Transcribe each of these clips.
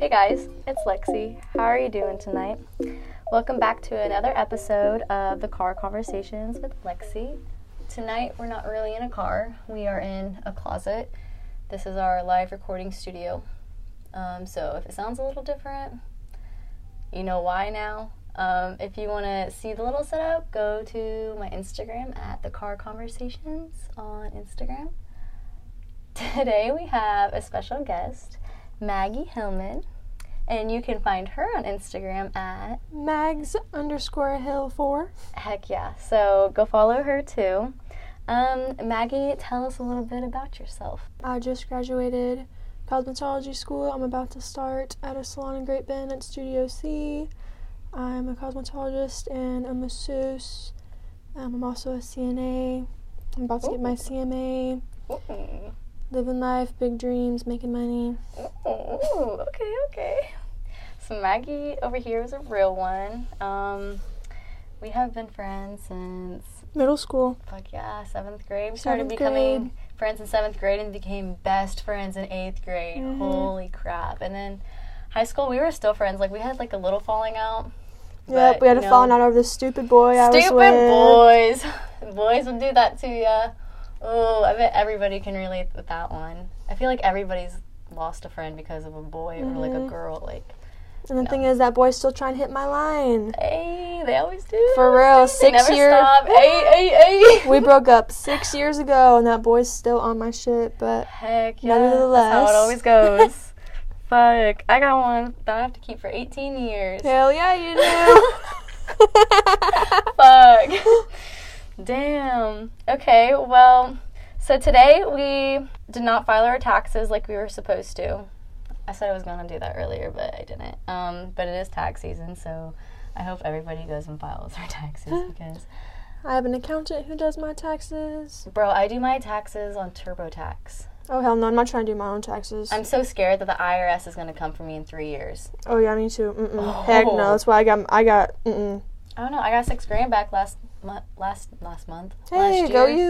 Hey guys, it's Lexi. How are you doing tonight? Welcome back to another episode of the Car Conversations with Lexi. Tonight we're not really in a car, we are in a closet. This is our live recording studio. So if it sounds a little different, you know why now. If you want to see the little setup, go to my Instagram at the Car Conversations on Instagram. Today we have a special guest, Maggie Hillman, and you can find her on Instagram at Mags_Hill4. Heck yeah! So go follow her too. Maggie, tell us a little bit about yourself. I just graduated cosmetology school. I'm about to start at a salon in Great Bend at Studio C. I'm a cosmetologist and a masseuse. I'm also a CNA. I'm about to get my CMA. Ooh. Living life, big dreams, making money. Ooh, okay. So Maggie over here is a real one. We have been friends since... middle school. Fuck yeah, 7th grade. We started becoming friends in 7th grade and became best friends in 8th grade. Mm-hmm. Holy crap. And then... high school, we were still friends. Like, we had, like, a little falling out. Yep, we had a falling out over this stupid boy I was with. Stupid boys. Boys will do that to ya. Oh, I bet everybody can relate with that one. I feel like everybody's lost a friend because of a boy or, like, a girl. Like, and the thing is, that boy's still trying to hit my line. Hey, they always do. For real, 6 years. Never stop. Hey. We broke up 6 years ago, and that boy's still on my shit, but heck yeah, nevertheless. That's how it always goes. Fuck, I got one that I have to keep for 18 years. Hell yeah, you do. Fuck. Damn. Okay, well, so today we did not file our taxes like we were supposed to. I said I was going to do that earlier, but I didn't. But it is tax season, so I hope everybody goes and files their taxes because... I have an accountant who does my taxes. Bro, I do my taxes on TurboTax. Oh, hell no, I'm not trying to do my own taxes. I'm so scared that the IRS is going to come for me in 3 years. Oh, yeah, me too. Oh. Heck no, that's why I got I don't know, I got $6,000 back last month. Hey, last year.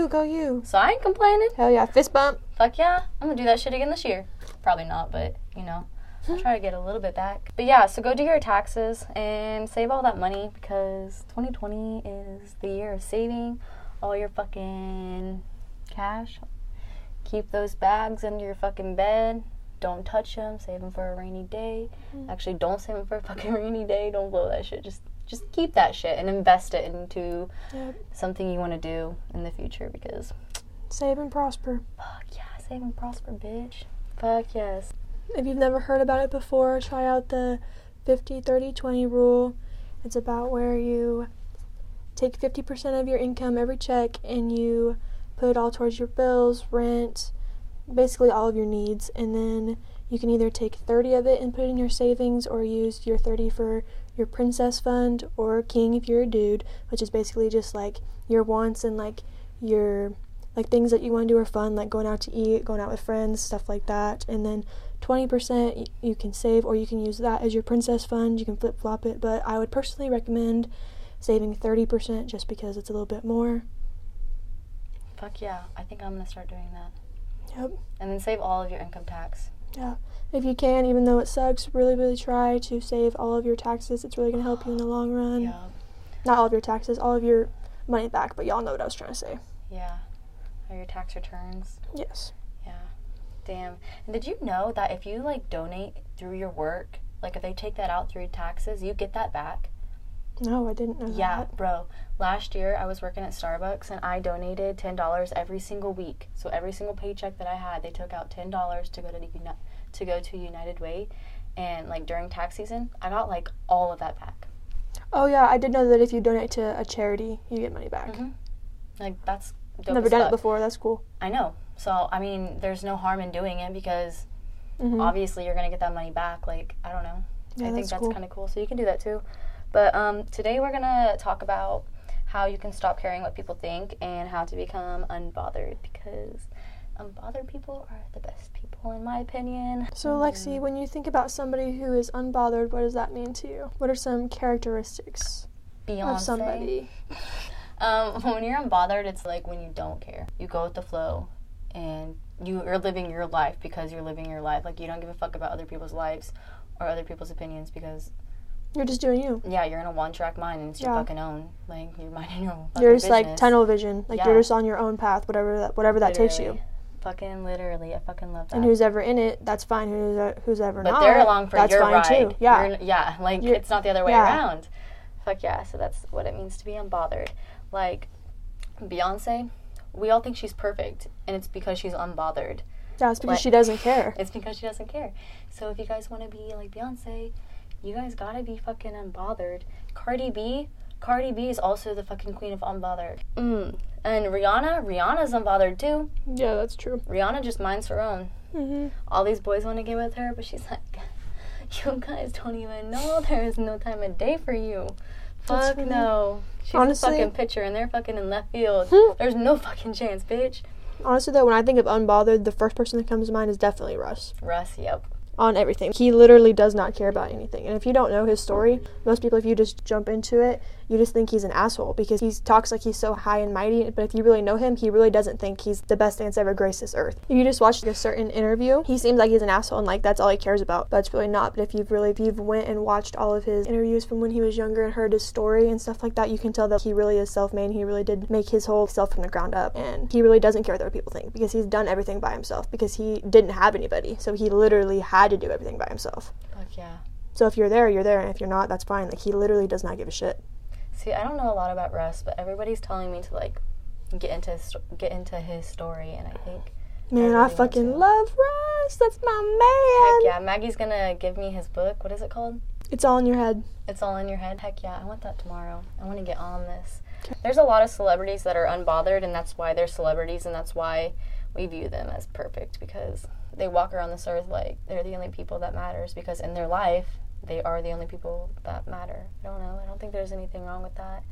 go you. So I ain't complaining. Hell yeah, fist bump. Fuck yeah, I'm going to do that shit again this year. Probably not, but, you know, I'll try to get a little bit back. But yeah, so go do your taxes and save all that money because 2020 is the year of saving all your fucking cash. Keep those bags under your fucking bed. Don't touch them. Save them for a rainy day. Actually, don't save them for a fucking rainy day. Don't blow that shit. Just keep that shit and invest it into something you want to do in the future because... save and prosper. Fuck yeah, save and prosper, bitch. Fuck yes. If you've never heard about it before, try out the 50-30-20 rule. It's about where you take 50% of your income every check and you... put it all towards your bills, rent, basically all of your needs, and then you can either take 30 of it and put it in your savings or use your 30 for your princess fund or king if you're a dude, which is basically just like your wants and like your like things that you want to do are fun, like going out to eat, going out with friends, stuff like that. And then 20% you can save or you can use that as your princess fund. You can flip-flop it, but I would personally recommend saving 30% just because it's a little bit more. Fuck yeah, I think I'm going to start doing that. Yep. And then save all of your income tax. Yeah. If you can, even though it sucks, really, really try to save all of your taxes. It's really going to help you in the long run. Yeah. Not all of your taxes, all of your money back, but y'all know what I was trying to say. Yeah. Are your tax returns? Yes. Yeah. Damn. And did you know that if you, like, donate through your work, like, if they take that out through taxes, you get that back? No, I didn't know that. Yeah, bro. Last year, I was working at Starbucks, and I donated $10 every single week. So every single paycheck that I had, they took out $10 to go to United Way. And, like, during tax season, I got, like, all of that back. Oh, yeah. I did know that if you donate to a charity, you get money back. Mm-hmm. Like, that's dope. Never done it before. That's cool. I know. So, I mean, there's no harm in doing it because, obviously, you're going to get that money back. Like, I don't know. Yeah, I think that's kind of cool. So you can do that, too. But today we're going to talk about how you can stop caring what people think and how to become unbothered because unbothered people are the best people in my opinion. So Lexi, when you think about somebody who is unbothered, what does that mean to you? What are some characteristics of somebody? When you're unbothered, it's like when you don't care. You go with the flow and you're living your life because you're living your life. Like you don't give a fuck about other people's lives or other people's opinions, because you're just doing you. Yeah, you're in a one-track mind, and it's your fucking own. Like, you're minding your own fucking business. You're just, like, tunnel vision. Like, you're just on your own path, whatever that takes you. Fucking literally. I fucking love that. And who's ever in it, that's fine. Who's ever but not. But they're along for that's your fine ride. Too. Yeah. You're, it's not the other way around. Fuck yeah. So that's what it means to be unbothered. Like, Beyonce, we all think she's perfect, and it's because she's unbothered. Yeah, it's because she doesn't care. It's because she doesn't care. So if you guys want to be like Beyonce... You guys gotta be fucking unbothered. Cardi B is also the fucking queen of unbothered. And Rihanna's unbothered too. Yeah, that's true. Rihanna just minds her own. Mm-hmm. All these boys want to get with her, but she's like, you guys don't even know there is no time of day for you. Fuck no. She's honestly, a fucking pitcher, and they're fucking in left field. There's no fucking chance, bitch. Honestly, though, when I think of unbothered, the first person that comes to mind is definitely Russ. Russ, yep. On everything. He literally does not care about anything. And if you don't know his story, most people, if you just jump into it, you just think he's an asshole because he talks like he's so high and mighty. But if you really know him, he really doesn't think he's the best dance ever graced this earth. If you just watch a certain interview, he seems like he's an asshole and like that's all he cares about. But it's really not. But if you've went and watched all of his interviews from when he was younger and heard his story and stuff like that, you can tell that he really is self-made. He really did make his whole self from the ground up. And he really doesn't care what other people think because he's done everything by himself because he didn't have anybody. So he literally had to do everything by himself. Fuck yeah. So if you're there, you're there. And if you're not, that's fine. Like, he literally does not give a shit. See, I don't know a lot about Russ, but everybody's telling me to, like, get into his story, and I think... Man, I fucking love Russ! That's my man! Heck yeah, Maggie's gonna give me his book. What is it called? It's All in Your Head. It's All in Your Head? Heck yeah, I want that tomorrow. I want to get on this. There's a lot of celebrities that are unbothered, and that's why they're celebrities, and that's why we view them as perfect, because they walk around this earth like they're the only people that matters, because in their life... They are the only people that matter. I don't know. I don't think there's anything wrong with that.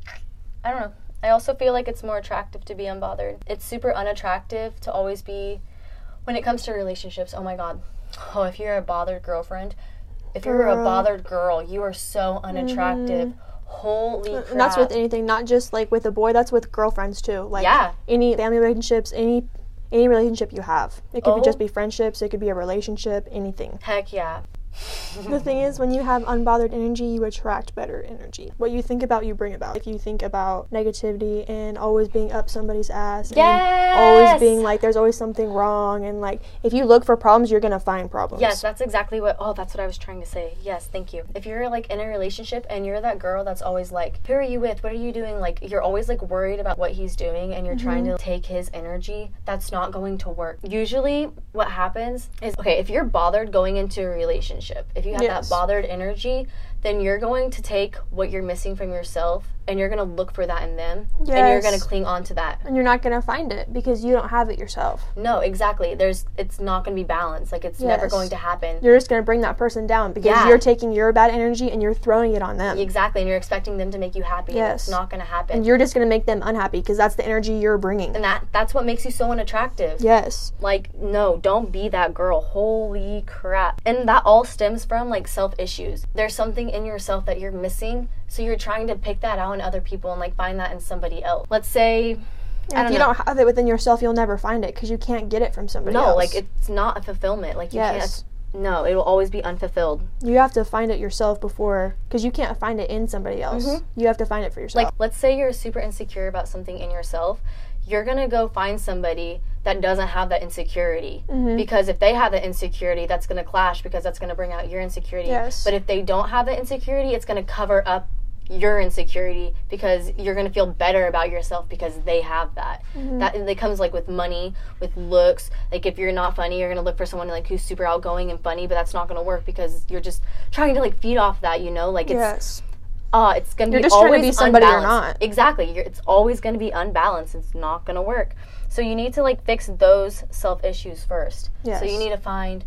I don't know. I also feel like it's more attractive to be unbothered. It's super unattractive to always be, when it comes to relationships, oh my God. Oh, if you're a bothered girlfriend, if you're a bothered girl, you are so unattractive. Mm-hmm. Holy crap. And that's with anything, not just like with a boy, that's with girlfriends too. Like any family relationships, any relationship you have. It could just be friendships, it could be a relationship, anything. Heck yeah. The thing is, when you have unbothered energy, you attract better energy. What you think about, you bring about. If you think about negativity and always being up somebody's ass, and always being like, there's always something wrong, and like, if you look for problems, you're gonna find problems. Yes, that's exactly what. Oh, that's what I was trying to say. Yes, thank you. If you're like in a relationship and you're that girl that's always like, who are you with? What are you doing? Like, you're always like worried about what he's doing, and you're trying to take his energy. That's not going to work. Usually, what happens is if you're bothered going into a relationship. If you have that bothered energy, then you're going to take what you're missing from yourself, and you're going to look for that in them, and you're going to cling on to that. And you're not going to find it because you don't have it yourself. No, exactly. It's not going to be balanced. Like, it's never going to happen. You're just going to bring that person down because you're taking your bad energy and you're throwing it on them. Exactly, and you're expecting them to make you happy. Yes. It's not going to happen. And you're just going to make them unhappy because that's the energy you're bringing. And that's what makes you so unattractive. Yes. Like, no, don't be that girl. Holy crap. And that all stems from, like, self-issues. There's something in yourself that you're missing, so you're trying to pick that out in other people and, like, find that in somebody else. Let's say... If you don't have it within yourself, you'll never find it because you can't get it from somebody else. No, like, it's not a fulfillment. Like, you can't... No, it will always be unfulfilled. You have to find it yourself before... Because you can't find it in somebody else. Mm-hmm. You have to find it for yourself. Like, let's say you're super insecure about something in yourself. You're going to go find somebody that doesn't have that insecurity. Mm-hmm. Because if they have that insecurity, that's going to clash because that's going to bring out your insecurity. Yes. But if they don't have that insecurity, it's going to cover up your insecurity because you're going to feel better about yourself because they have that. Mm-hmm. That comes, like, with money, with looks. Like, if you're not funny, you're going to look for someone, like, who's super outgoing and funny, but that's not going to work because you're just trying to, like, feed off that, you know? Like, it's going to be always unbalanced. You're just trying to be somebody you're not. Exactly. It's always going to be unbalanced. It's not going to work. So you need to, like, fix those self-issues first. Yes. So you need to find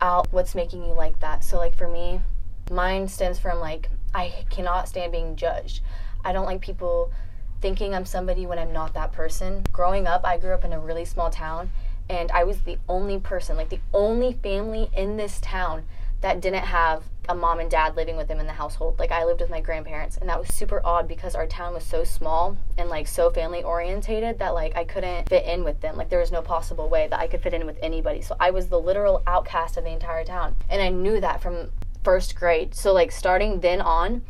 out what's making you like that. So, like, for me, mine stems from, like, I cannot stand being judged. I don't like people thinking I'm somebody when I'm not that person. Growing up, I grew up in a really small town, and I was the only person, like, the only family in this town that didn't have a mom and dad living with them in the household. Like, I lived with my grandparents, and that was super odd because our town was so small and, like, so family orientated that, like, I couldn't fit in with them. Like, there was no possible way that I could fit in with anybody. So I was the literal outcast of the entire town, and I knew that from first grade. So, like, starting then on,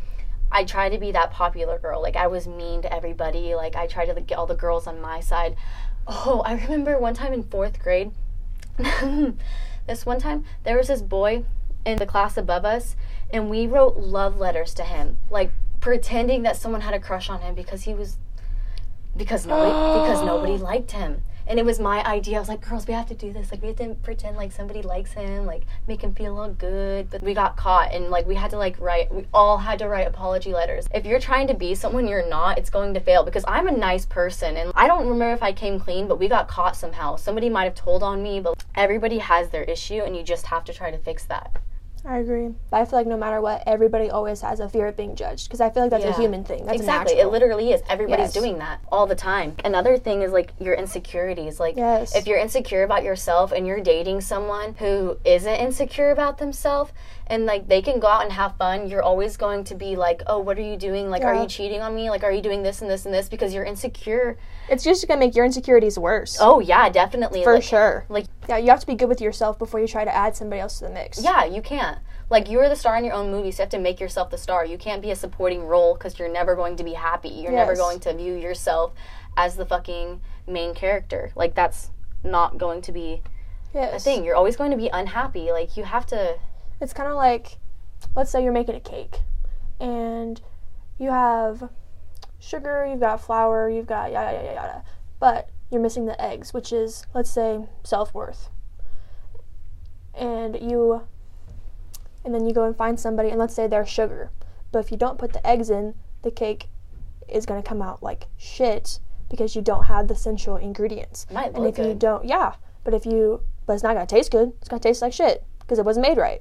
I tried to be that popular girl. Like, I was mean to everybody. Like, I tried to get all the girls on my side. Oh, I remember one time in fourth grade, this one time, there was this boy in the class above us, and we wrote love letters to him, like, pretending that someone had a crush on him because nobody liked him. And it was my idea. I was like, girls, we have to do this. Like, we have to pretend like somebody likes him, like, make him feel all good. But we got caught, and, like, we all had to write apology letters. If you're trying to be someone you're not, it's going to fail, because I'm a nice person, and I don't remember if I came clean, but we got caught somehow. Somebody might have told on me, but everybody has their issue, and you just have to try to fix that. I agree. But I feel like no matter what, everybody always has a fear of being judged, because I feel like that's a human thing. That's exactly. Natural. It literally is. Everybody's doing that all the time. Another thing is, like, your insecurities. Like, if you're insecure about yourself and you're dating someone who isn't insecure about themselves, and, like, they can go out and have fun, you're always going to be like, oh, what are you doing? Like, are you cheating on me? Like, are you doing this and this and this? Because you're insecure. It's just going to make your insecurities worse. Oh, yeah, definitely. For sure. Like, yeah, you have to be good with yourself before you try to add somebody else to the mix. Yeah, you can't. Like, you're the star in your own movie, so you have to make yourself the star. You can't be a supporting role, because you're never going to be happy. You're never going to view yourself as the fucking main character. Like, that's not going to be a thing. You're always going to be unhappy. Like, you have to... It's kind of like, let's say you're making a cake, and you have sugar, you've got flour, you've got yada, yada, yada, but you're missing the eggs, which is, let's say, self-worth. And then you go and find somebody, and let's say they're sugar, but if you don't put the eggs in, the cake is going to come out like shit, because you don't have the essential ingredients. Might look good. But it's not going to taste good. It's going to taste like shit, because it wasn't made right.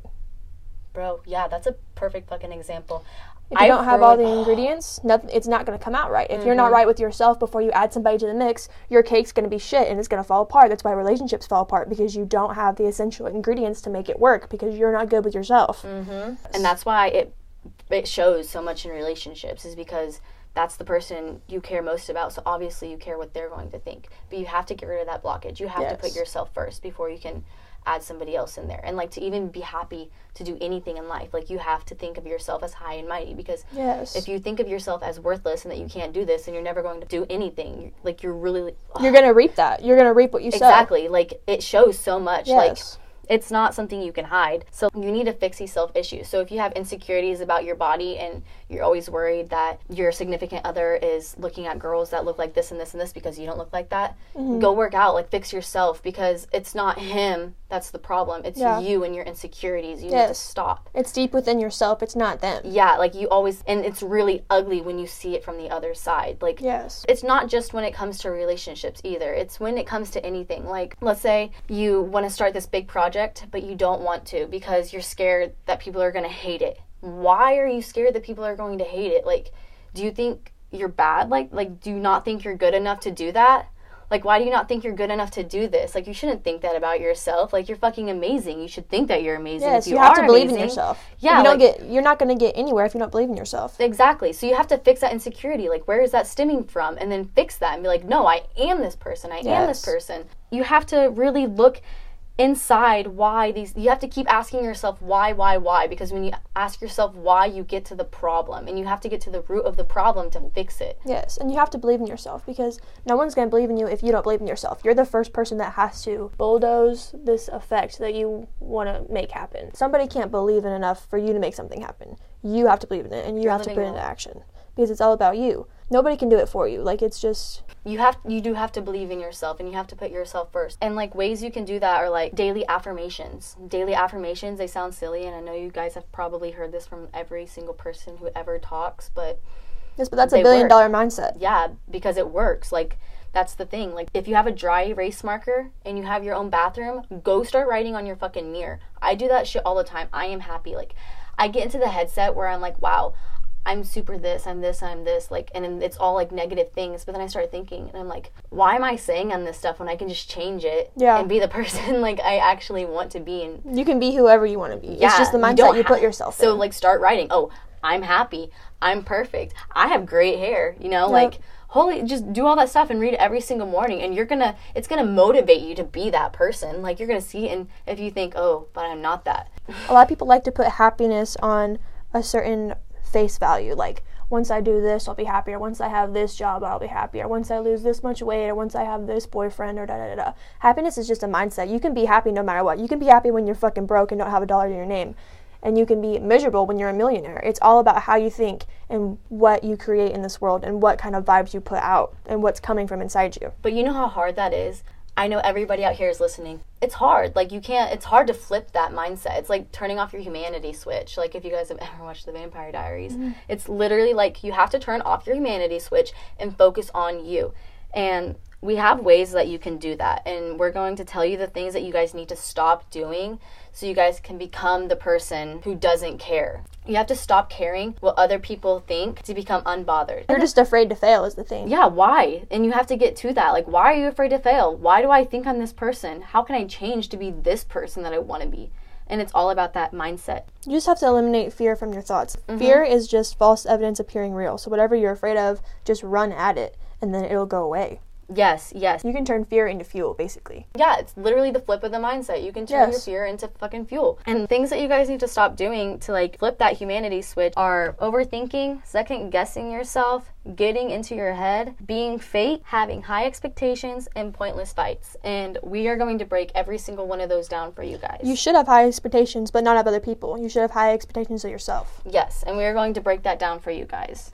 Bro, yeah, that's a perfect fucking example. If you don't have all the ingredients, nothing, it's not going to come out right. If you're not right with yourself before you add somebody to the mix, your cake's going to be shit, and it's going to fall apart. That's why relationships fall apart, because you don't have the essential ingredients to make it work, because you're not good with yourself. Mm-hmm. And that's why it shows so much in relationships, is because that's the person you care most about, so obviously you care what they're going to think. But you have to get rid of that blockage. You have to put yourself first before you can add somebody else in there. And, like, to even be happy to do anything in life, like, you have to think of yourself as high and mighty, because if you think of yourself as worthless and that you can't do this and you're never going to do anything, you're going to reap that. You're going to reap what you sow. Exactly. Like, it shows so much. Like, it's not something you can hide. So you need to fix these self-issues. So if you have insecurities about your body and you're always worried that your significant other is looking at girls that look like this and this and this because you don't look like that, go work out, like, fix yourself, because it's not him that's the problem. It's you and your insecurities. You need to stop. It's deep within yourself. It's not them. Yeah, like, you always, and it's really ugly when you see it from the other side. Like, it's not just when it comes to relationships either. It's when it comes to anything. Like, let's say you want to start this big project, but you don't want to because you're scared that people are going to hate it. Why are you scared that people are going to hate it? Like, do you think you're bad? Like, do you not think you're good enough to do that? Like, why do you not think you're good enough to do this? Like, you shouldn't think that about yourself. Like, you're fucking amazing. You should think that you're amazing. Yes, if you have to believe in yourself. Yeah. You're not going to get anywhere if you don't believe in yourself. Exactly. So you have to fix that insecurity. Like, where is that stemming from? And then fix that and be like, no, I am this person. I am this person. You have to really look inside you have to keep asking yourself why, because when you ask yourself why, you get to the problem, and you have to get to the root of the problem to fix it. Yes, and you have to believe in yourself, because no one's going to believe in you if you don't believe in yourself. You're the first person that has to bulldoze this effect that you want to make happen. Somebody can't believe in enough for you to make something happen. You have to believe in it, and you have to put it into action, because it's all about you. Nobody can do it for you. Like, it's just... You do have to believe in yourself, and you have to put yourself first. And, like, ways you can do that are, like, daily affirmations. Daily affirmations, they sound silly, and I know you guys have probably heard this from every single person who ever talks, but... Yes, but that's a billion-dollar mindset. Yeah, because it works. Like, that's the thing. Like, if you have a dry erase marker and you have your own bathroom, go start writing on your fucking mirror. I do that shit all the time. I am happy. Like, I get into the headset where I'm like, wow... I'm super this, I'm this, I'm this, like, and it's all, like, negative things, but then I start thinking, and I'm like, why am I saying on this stuff when I can just change it and be the person, like, I actually want to be? And you can be whoever you want to be. Yeah, it's just the mindset you put yourself in. So, like, start writing, oh, I'm happy, I'm perfect, I have great hair, you know, like, holy, just do all that stuff and read it every single morning, and it's gonna motivate you to be that person. Like, you're gonna see it, and if you think, oh, but I'm not that, a lot of people like to put happiness on a certain face value. Like, once I do this, I'll be happier. Once I have this job, I'll be happier. Once I lose this much weight, or once I have this boyfriend, or da-da-da-da. Happiness is just a mindset. You can be happy no matter what. You can be happy when you're fucking broke and don't have a dollar to your name. And you can be miserable when you're a millionaire. It's all about how you think and what you create in this world and what kind of vibes you put out and what's coming from inside you. But you know how hard that is? I know everybody out here is listening. It's hard. Like, you can't, it's hard to flip that mindset. It's like turning off your humanity switch. Like, if you guys have ever watched The Vampire Diaries, it's literally like you have to turn off your humanity switch and focus on you. And we have ways that you can do that, and we're going to tell you the things that you guys need to stop doing so you guys can become the person who doesn't care. You have to stop caring what other people think to become unbothered. You're just afraid to fail is the thing. Yeah, why? And you have to get to that. Like, why are you afraid to fail? Why do I think I'm this person? How can I change to be this person that I want to be? And it's all about that mindset. You just have to eliminate fear from your thoughts. Fear is just false evidence appearing real. So whatever you're afraid of, just run at it, and then it'll go away. Yes, yes. You can turn fear into fuel, basically. Yeah, it's literally the flip of the mindset. You can turn your fear into fucking fuel. And things that you guys need to stop doing to, like, flip that humanity switch are overthinking, second-guessing yourself, getting into your head, being fake, having high expectations, and pointless fights. And we are going to break every single one of those down for you guys. You should have high expectations, but not of other people. You should have high expectations of yourself. Yes, and we are going to break that down for you guys.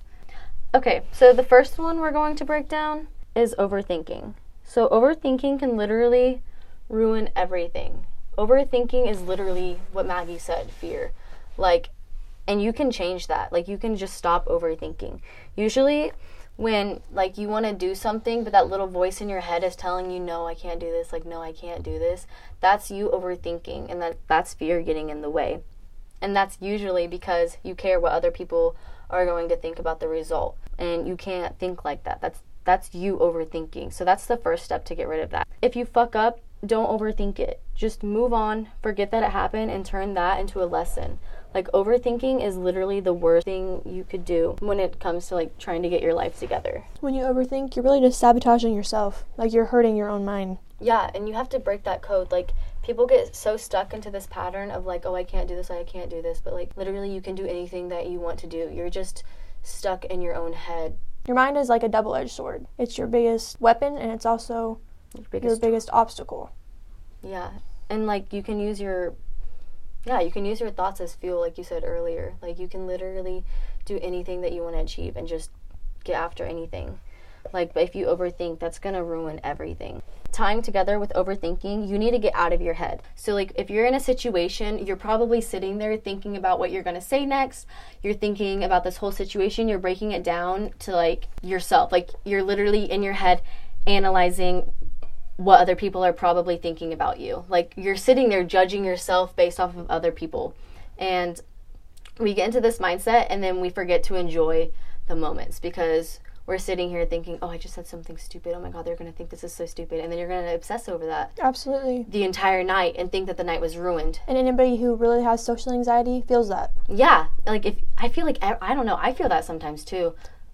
Okay, so the first one we're going to break down is overthinking. So overthinking can literally ruin everything. Overthinking is literally what Maggie said, fear. Like, and you can change that. Like, you can just stop overthinking. Usually when, like, you want to do something, but that little voice in your head is telling you, no, I can't do this, like, no, I can't do this, that's you overthinking, and that's fear getting in the way. And that's usually because you care what other people are going to think about the result, and you can't think like that. That's you overthinking. So that's the first step to get rid of that. If you fuck up, don't overthink it. Just move on, forget that it happened, and turn that into a lesson. Like, overthinking is literally the worst thing you could do when it comes to, like, trying to get your life together. When you overthink, you're really just sabotaging yourself. Like, you're hurting your own mind. Yeah, and you have to break that code. Like, people get so stuck into this pattern of, like, oh, I can't do this, I can't do this. But, like, literally you can do anything that you want to do. You're just stuck in your own head. Your mind is like a double-edged sword. It's your biggest weapon, and it's also your biggest obstacle. Yeah, and, like, you can use your thoughts as fuel, like you said earlier. Like, you can literally do anything that you want to achieve and just get after anything. Like, but if you overthink, that's going to ruin everything. Tying together with overthinking, you need to get out of your head. So, like, if you're in a situation, you're probably sitting there thinking about what you're going to say next. You're thinking about this whole situation. You're breaking it down to, like, yourself. Like, you're literally in your head analyzing what other people are probably thinking about you. Like, you're sitting there judging yourself based off of other people. And we get into this mindset, and then we forget to enjoy the moments because we're sitting here thinking, oh, I just said something stupid. Oh, my God, they're going to think this is so stupid. And then you're going to obsess over that. Absolutely. The entire night, and think that the night was ruined. And anybody who really has social anxiety feels that. Yeah. Like, if I feel like, I don't know, I feel that sometimes, too.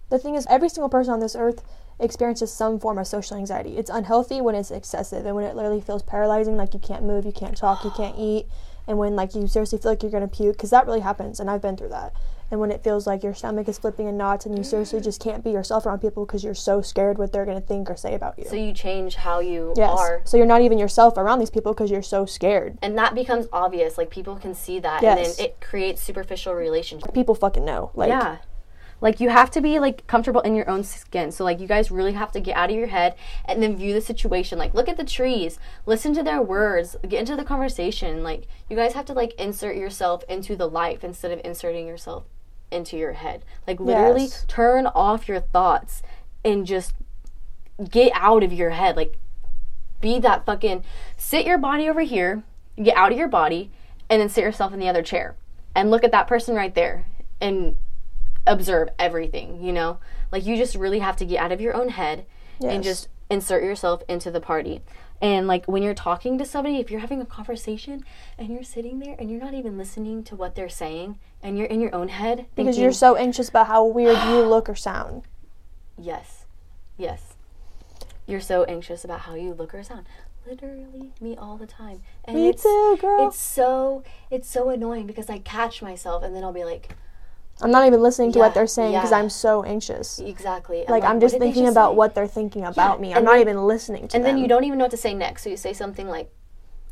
The thing is, every single person on this earth experiences some form of social anxiety. It's unhealthy when it's excessive and when it literally feels paralyzing, like you can't move, you can't talk, you can't eat. And when, like, you seriously feel like you're going to puke, because that really happens, and I've been through that. And when it feels like your stomach is flipping in knots and you seriously just can't be yourself around people because you're so scared what they're going to think or say about you. So you change how you are. So you're not even yourself around these people because you're so scared. And that becomes obvious. Like, people can see that. Yes. And then it creates superficial relationships. People fucking know. Like, yeah. Like, you have to be, like, comfortable in your own skin. So, like, you guys really have to get out of your head and then view the situation. Like, look at the trees. Listen to their words. Get into the conversation. Like, you guys have to, like, insert yourself into the life instead of inserting yourself into your head. Like, literally turn off your thoughts and just get out of your head. Like, be that fucking, sit your body over here, get out of your body, and then sit yourself in the other chair. And look at that person right there. And observe everything, you know? Like, you just really have to get out of your own head. Yes. And just insert yourself into the party. And, like, when you're talking to somebody, if you're having a conversation and you're sitting there and you're not even listening to what they're saying and you're in your own head thinking, because you're so anxious about how weird you look or sound. Yes. Yes. You're so anxious about how you look or sound. literally me all the time. And me too, girl. It's so annoying because I catch myself and then I'll be like, I'm not even listening to what they're saying because I'm so anxious. Exactly. Like, I'm just thinking about what they're thinking about me. I'm not even listening to them. And then you don't even know what to say next. So you say something like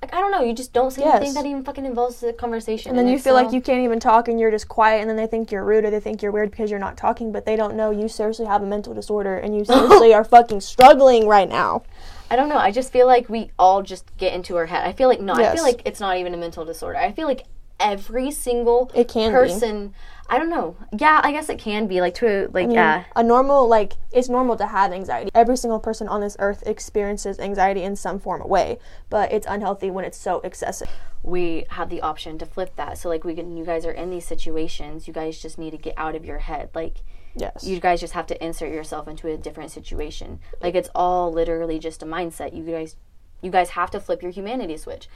I don't know, you just don't say anything that even fucking involves the conversation. And then you feel like you can't even talk and you're just quiet, and then they think you're rude or they think you're weird because you're not talking, but they don't know you seriously have a mental disorder and you seriously are fucking struggling right now. I don't know. I just feel like we all just get into our head. I feel like not. Yes. I feel like it's not even a mental disorder. I feel like every single person... Be. I don't know. Yeah, I guess it can be. Like, a normal, like, it's normal to have anxiety. Every single person on this earth experiences anxiety in some form or way, but it's unhealthy when it's so excessive. We have the option to flip that. So, like, you guys are in these situations. You guys just need to get out of your head. Like, yes. You guys just have to insert yourself into a different situation. Like, it's all literally just a mindset. You guys have to flip your humanity switch.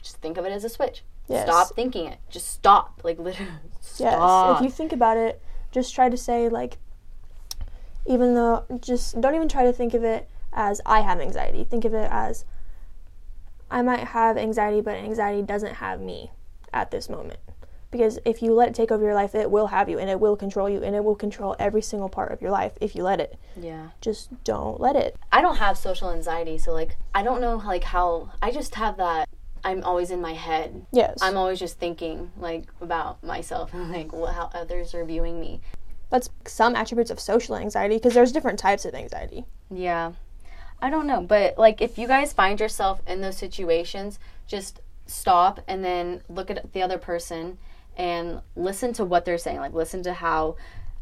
Just think of it as a switch. Yes. Stop thinking it. Just stop. Like, literally, stop. Yes. If you think about it, just try to say, like, just don't even try to think of it as I have anxiety. Think of it as I might have anxiety, but anxiety doesn't have me at this moment. Because if you let it take over your life, it will have you, and it will control you, and it will control every single part of your life if you let it. Yeah. Just don't let it. I don't have social anxiety, so, like, I don't know, like, how... I just have that... I'm always in my head. Yes. I'm always just thinking, like, about myself and, like, how others are viewing me. That's some attributes of social anxiety because there's different types of anxiety. Yeah. I don't know. But, like, if you guys find yourself in those situations, just stop and then look at the other person and listen to what they're saying. Like, listen to how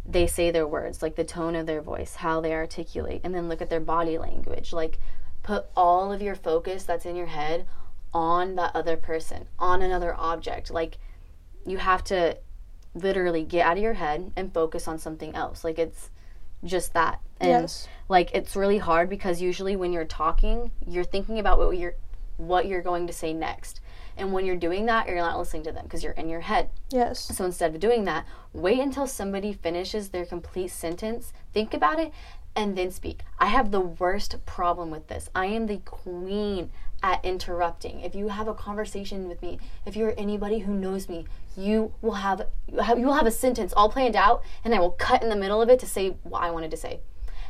they say their words, like, the tone of their voice, how they articulate, and then look at their body language. Like, put all of your focus that's in your head on that other person, on another object. Like, you have to literally get out of your head and focus on something else. Like, it's just that. And yes. Like, it's really hard because usually when you're talking, you're thinking about what you're going to say next. And when you're doing that, you're not listening to them because you're in your head. Yes. So instead of doing that, wait until somebody finishes their complete sentence, think about it, and then speak. I have the worst problem with this. I am the queen at interrupting. If you have a conversation with me, if you're anybody who knows me, you will have a sentence all planned out, and I will cut in the middle of it to say what I wanted to say.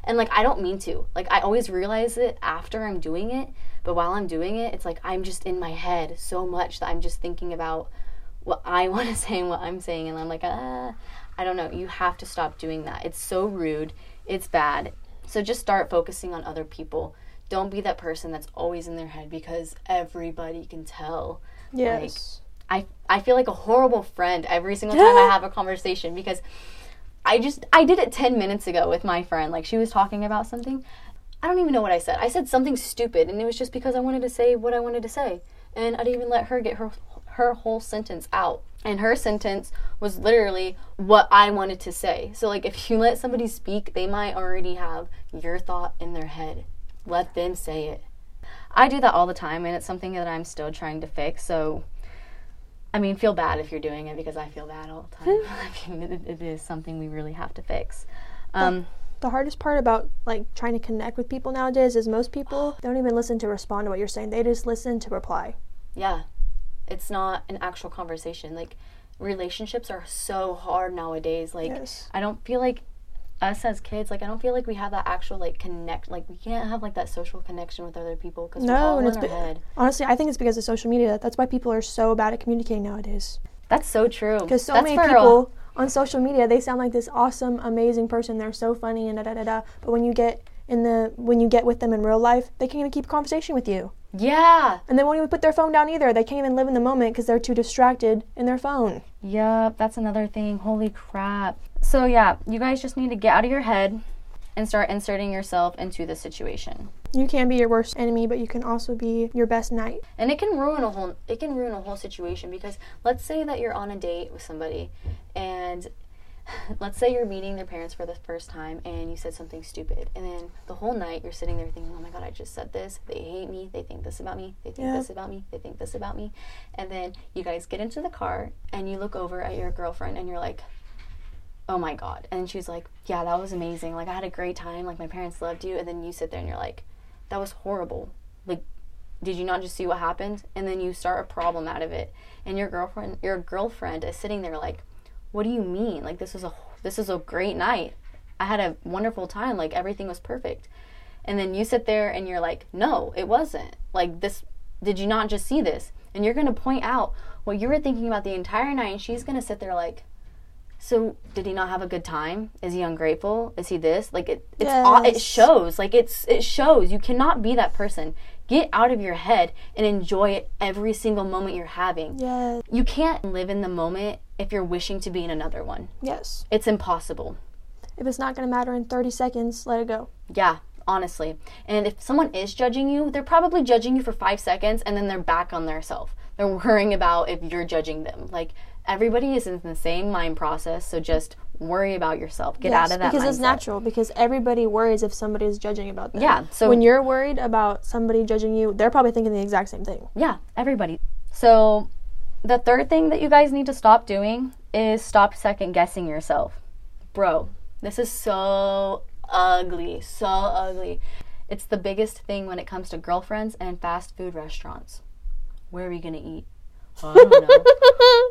And, like, I don't mean to. Like, I always realize it after I'm doing it, but while I'm doing it, it's like I'm just in my head so much that I'm just thinking about what I want to say and what I'm saying, and I'm like, I don't know. You have to stop doing that. It's so rude. It's bad. So just start focusing on other people. Don't be that person that's always in their head because everybody can tell. Yes. Like, I feel like a horrible friend every single time I have a conversation because I did it 10 minutes ago with my friend. Like, she was talking about something. I don't even know what I said. I said something stupid, and it was just because I wanted to say what I wanted to say. And I didn't even let her get her whole sentence out. And her sentence was literally what I wanted to say. So, like, if you let somebody speak, they might already have your thought in their head. Let them say it. I do that all the time, and it's something that I'm still trying to fix. So, I mean, feel bad if you're doing it because I feel bad all the time. I mean, it is something we really have to fix. The hardest part about, like, trying to connect with people nowadays is most people don't even listen to respond to what you're saying. They just listen to reply. Yeah. It's not an actual conversation. Like, relationships are so hard nowadays. Like, yes. I don't feel like us as kids, like, I don't feel like we have that actual, like, connect. Like, we can't have, like, that social connection with other people because we're all in our head. Honestly, I think it's because of social media. That's why people are so bad at communicating nowadays. That's so true. Because many people on social media, they sound like this awesome, amazing person. They're so funny and da-da-da-da. But when you get with them in real life, they can't even keep a conversation with you. Yeah. And they won't even put their phone down either. They can't even live in the moment because they're too distracted in their phone. Yep, that's another thing. Holy crap. So, yeah, you guys just need to get out of your head and start inserting yourself into the situation. You can be your worst enemy, but you can also be your best knight. And it can ruin a whole situation because let's say that you're on a date with somebody and let's say you're meeting their parents for the first time and you said something stupid. And then the whole night you're sitting there thinking, oh my God, I just said this. They hate me. They think this about me. They think this about me. They think this about me. And then you guys get into the car and you look over at your girlfriend and you're like, oh my God. And she's like, yeah, that was amazing. Like, I had a great time. Like, my parents loved you. And then you sit there and you're like, that was horrible. Like, Did you not just see what happened? And then you start a problem out of it. And your girlfriend is sitting there like, what do you mean? Like, this was a great night. I had a wonderful time. Like, everything was perfect. And then you sit there and you're like, no, it wasn't. Like, this, did you not just see this? And you're going to point out what you were thinking about the entire night. And she's going to sit there like, so did he not have a good time? Is he ungrateful? Is he this? Like, it shows. Like, it shows. You cannot be that person. Get out of your head and enjoy it every single moment you're having. Yes. You can't live in the moment if you're wishing to be in another one. Yes. It's impossible. If it's not going to matter in 30 seconds, let it go. Yeah, honestly. And if someone is judging you, they're probably judging you for 5 seconds, and then they're back on their self. They're worrying about if you're judging them. Like, everybody is in the same mind process, so just worry about yourself. Get out of that because mindset. It's natural, because everybody worries if somebody is judging about them. Yeah, so when you're worried about somebody judging you, they're probably thinking the exact same thing. Yeah, everybody. So the third thing that you guys need to stop doing is stop second-guessing yourself. Bro, this is so ugly, so ugly. It's the biggest thing when it comes to girlfriends and fast food restaurants. Where are we going to eat? Oh, I don't know.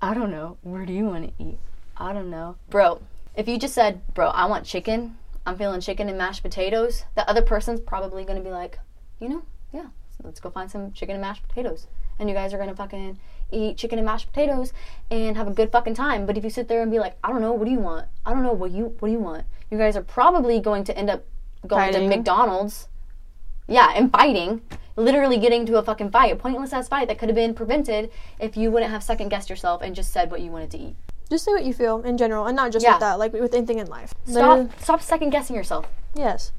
I don't know. Where do you want to eat? I don't know. Bro, if you just said, bro, I want chicken. I'm feeling chicken and mashed potatoes. The other person's probably going to be like, you know, yeah, so let's go find some chicken and mashed potatoes. And you guys are going to fucking eat chicken and mashed potatoes and have a good fucking time. But if you sit there and be like, I don't know, what do you want? I don't know, what do you want? You guys are probably going to end up going to McDonald's. Yeah, and fighting. Literally getting to a fucking fight, a pointless ass fight that could have been prevented if you wouldn't have second guessed yourself and just said what you wanted to eat. Just say what you feel in general, and not just with that, like with anything in life. Stop second guessing yourself. Yes.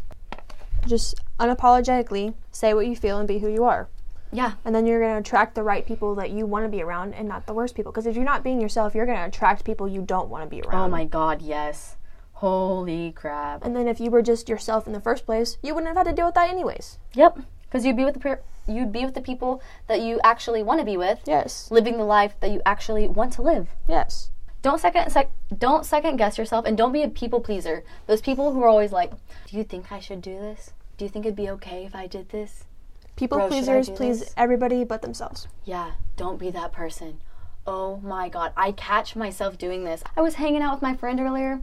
Just unapologetically say what you feel and be who you are. Yeah. And then you're going to attract the right people that you want to be around and not the worst people. Because if you're not being yourself, you're going to attract people you don't want to be around. Oh my God, yes. Holy crap. And then if you were just yourself in the first place, you wouldn't have had to deal with that anyways. Yep. Because you'd be with the people that you actually want to be with. Yes. Living the life that you actually want to live. Yes. Don't second guess yourself, and don't be a people pleaser. Those people who are always like, do you think I should do this? Do you think it'd be okay if I did this? People pleasers please everybody but themselves. Yeah, don't be that person. Oh my God, I catch myself doing this. I was hanging out with my friend earlier,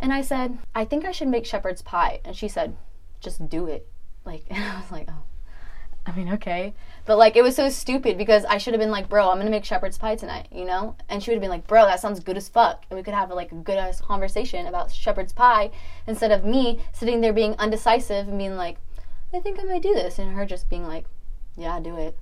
and I said, I think I should make shepherd's pie. And she said, just do it. Like, and I was like, oh. I mean, okay. But, like, it was so stupid because I should have been like, bro, I'm going to make shepherd's pie tonight, you know? And she would have been like, bro, that sounds good as fuck. And we could have, like, a good-ass conversation about shepherd's pie instead of me sitting there being undecisive and being like, I think I might do this. And her just being like, yeah, do it.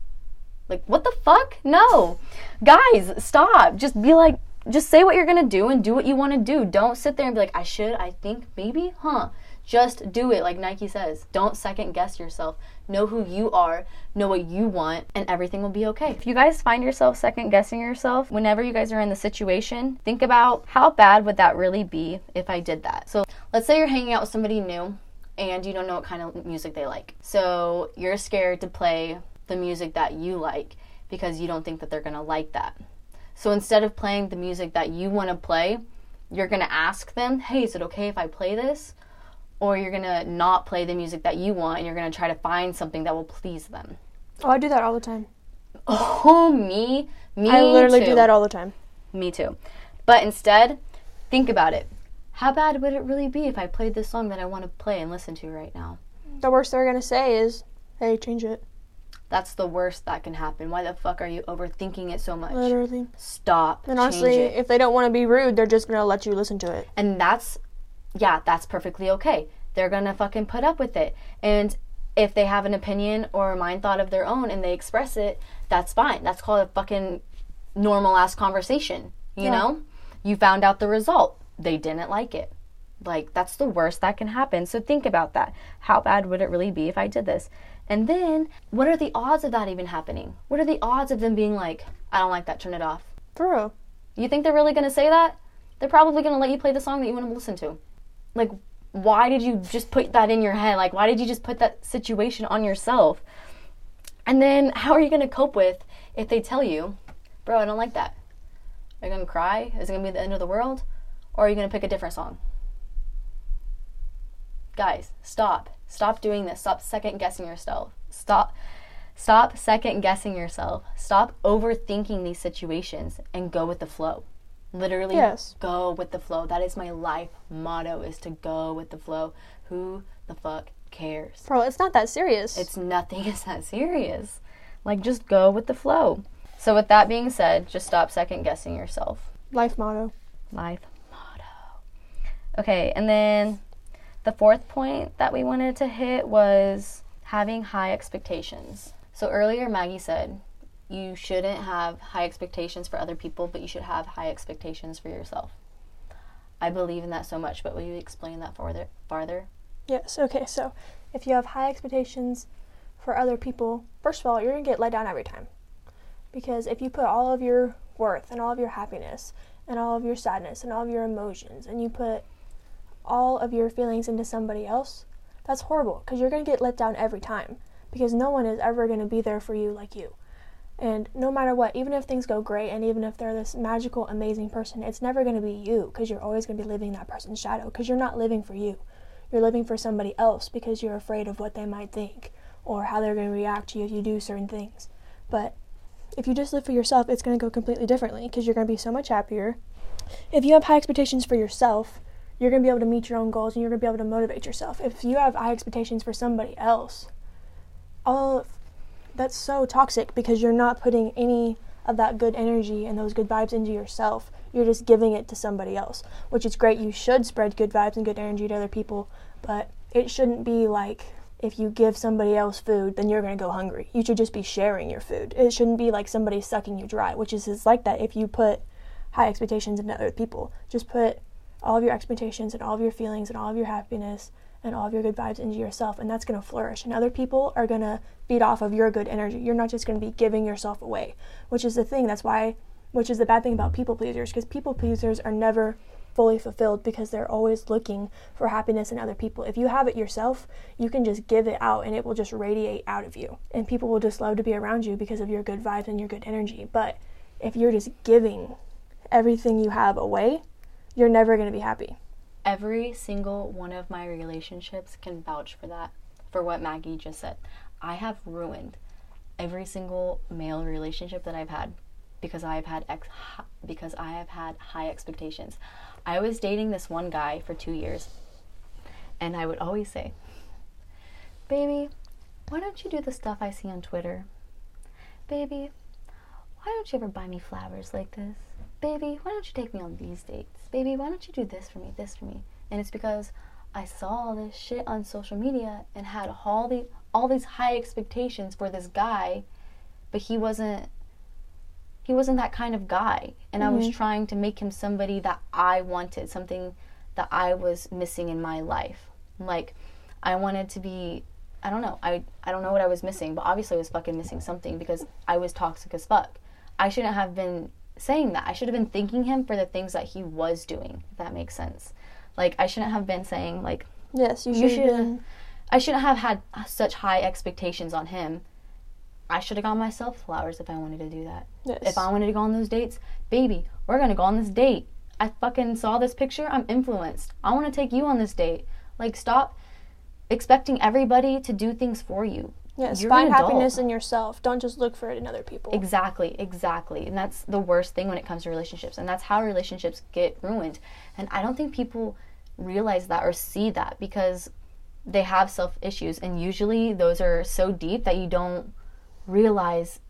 Like, what the fuck? No. Guys, stop. Just be like, just say what you're going to do and do what you want to do. Don't sit there and be like, I should, I think, maybe, huh? Just do it, like Nike says. Don't second guess yourself. Know who you are, know what you want, and everything will be okay. If you guys find yourself second guessing yourself, whenever you guys are in the situation, think about how bad would that really be if I did that. So let's say you're hanging out with somebody new and you don't know what kind of music they like. So you're scared to play the music that you like because you don't think that they're gonna like that. So instead of playing the music that you wanna play, you're gonna ask them, hey, is it okay if I play this? Or you're going to not play the music that you want, and you're going to try to find something that will please them. Oh, I do that all the time. Oh, me? Me too. I literally do that all the time. Me too. But instead, think about it. How bad would it really be if I played this song that I want to play and listen to right now? The worst they're going to say is, hey, change it. That's the worst that can happen. Why the fuck are you overthinking it so much? Literally. Stop. And honestly, if they don't want to be rude, they're just going to let you listen to it. And that's perfectly okay. They're gonna fucking put up with it. And if they have an opinion or a mind thought of their own and they express it, that's fine. That's called a fucking normal ass conversation, you know? You found out the result. They didn't like it. Like, that's the worst that can happen. So think about that. How bad would it really be if I did this? And then, what are the odds of that even happening? What are the odds of them being like, I don't like that, turn it off? For real. You think they're really gonna say that? They're probably gonna let you play the song that you wanna listen to. Like, why did you just put that in your head? Like, why did you just put that situation on yourself? And then how are you going to cope with if they tell you, bro, I don't like that? Are you going to cry? Is it going to be the end of the world? Or are you going to pick a different song? Guys, stop. Stop doing this. Stop second guessing yourself. Stop Stop second-guessing yourself. Stop overthinking these situations and go with the flow. Literally, yes. Go with the flow. That is my life motto, is to go with the flow. Who the fuck cares? Bro, it's not that serious. Nothing is that serious. Like, just go with the flow. So with that being said, just stop second-guessing yourself. Life motto. Life motto. Okay, and then the fourth point that we wanted to hit was having high expectations. So earlier Maggie said you shouldn't have high expectations for other people, but you should have high expectations for yourself. I believe in that so much, but will you explain that farther? Yes, okay, so if you have high expectations for other people, first of all, you're going to get let down every time. Because if you put all of your worth and all of your happiness and all of your sadness and all of your emotions and you put all of your feelings into somebody else, that's horrible, because you're going to get let down every time, because no one is ever going to be there for you like you. And no matter what, even if things go great and even if they're this magical, amazing person, it's never going to be you, because you're always going to be living that person's shadow, because you're not living for you. You're living for somebody else because you're afraid of what they might think or how they're going to react to you if you do certain things. But if you just live for yourself, it's going to go completely differently, because you're going to be so much happier. If you have high expectations for yourself, you're going to be able to meet your own goals and you're going to be able to motivate yourself. If you have high expectations for somebody else, that's so toxic, because you're not putting any of that good energy and those good vibes into yourself. You're just giving it to somebody else, which is great. You should spread good vibes and good energy to other people, but it shouldn't be like if you give somebody else food, then you're going to go hungry. You should just be sharing your food. It shouldn't be like somebody sucking you dry, which is like that if you put high expectations into other people. Just put all of your expectations and all of your feelings and all of your happiness and all of your good vibes into yourself, and that's going to flourish, and other people are going to feed off of your good energy. You're not just going to be giving yourself away, which is the bad thing about people pleasers, because people pleasers are never fully fulfilled, because they're always looking for happiness in other people. If you have it yourself, you can just give it out and it will just radiate out of you, and people will just love to be around you because of your good vibes and your good energy. But if you're just giving everything you have away, you're never going to be happy. Every single one of my relationships can vouch for that, for what Maggie just said. I have ruined every single male relationship that I've had because I have had high expectations. I was dating this one guy for 2 years, and I would always say, "Baby, why don't you do the stuff I see on Twitter? Baby, why don't you ever buy me flowers like this? Baby, why don't you take me on these dates? Baby, why don't you do this for me? And it's because I saw all this shit on social media and had all these high expectations for this guy, but he wasn't that kind of guy. And I was trying to make him somebody that I wanted, something that I was missing in my life. Like, I wanted to be, I don't know. I don't know what I was missing, but obviously I was fucking missing something, because I was toxic as fuck. I shouldn't have been saying that. I should have been thanking him for the things that he was doing, if that makes sense. Like, I shouldn't have been saying, like, yes, you should. I shouldn't have had such high expectations on him. I should have gotten myself flowers if I wanted to do that. Yes. If I wanted to go on those dates, baby, we're going to go on this date. I fucking saw this picture. I'm influenced. I want to take you on this date. Like, stop expecting everybody to do things for you. Yes, find happiness in yourself. Don't just look for it in other people. Exactly. And that's the worst thing when it comes to relationships. And that's how relationships get ruined. And I don't think people realize that or see that, because they have self-issues. And usually those are so deep that you don't realize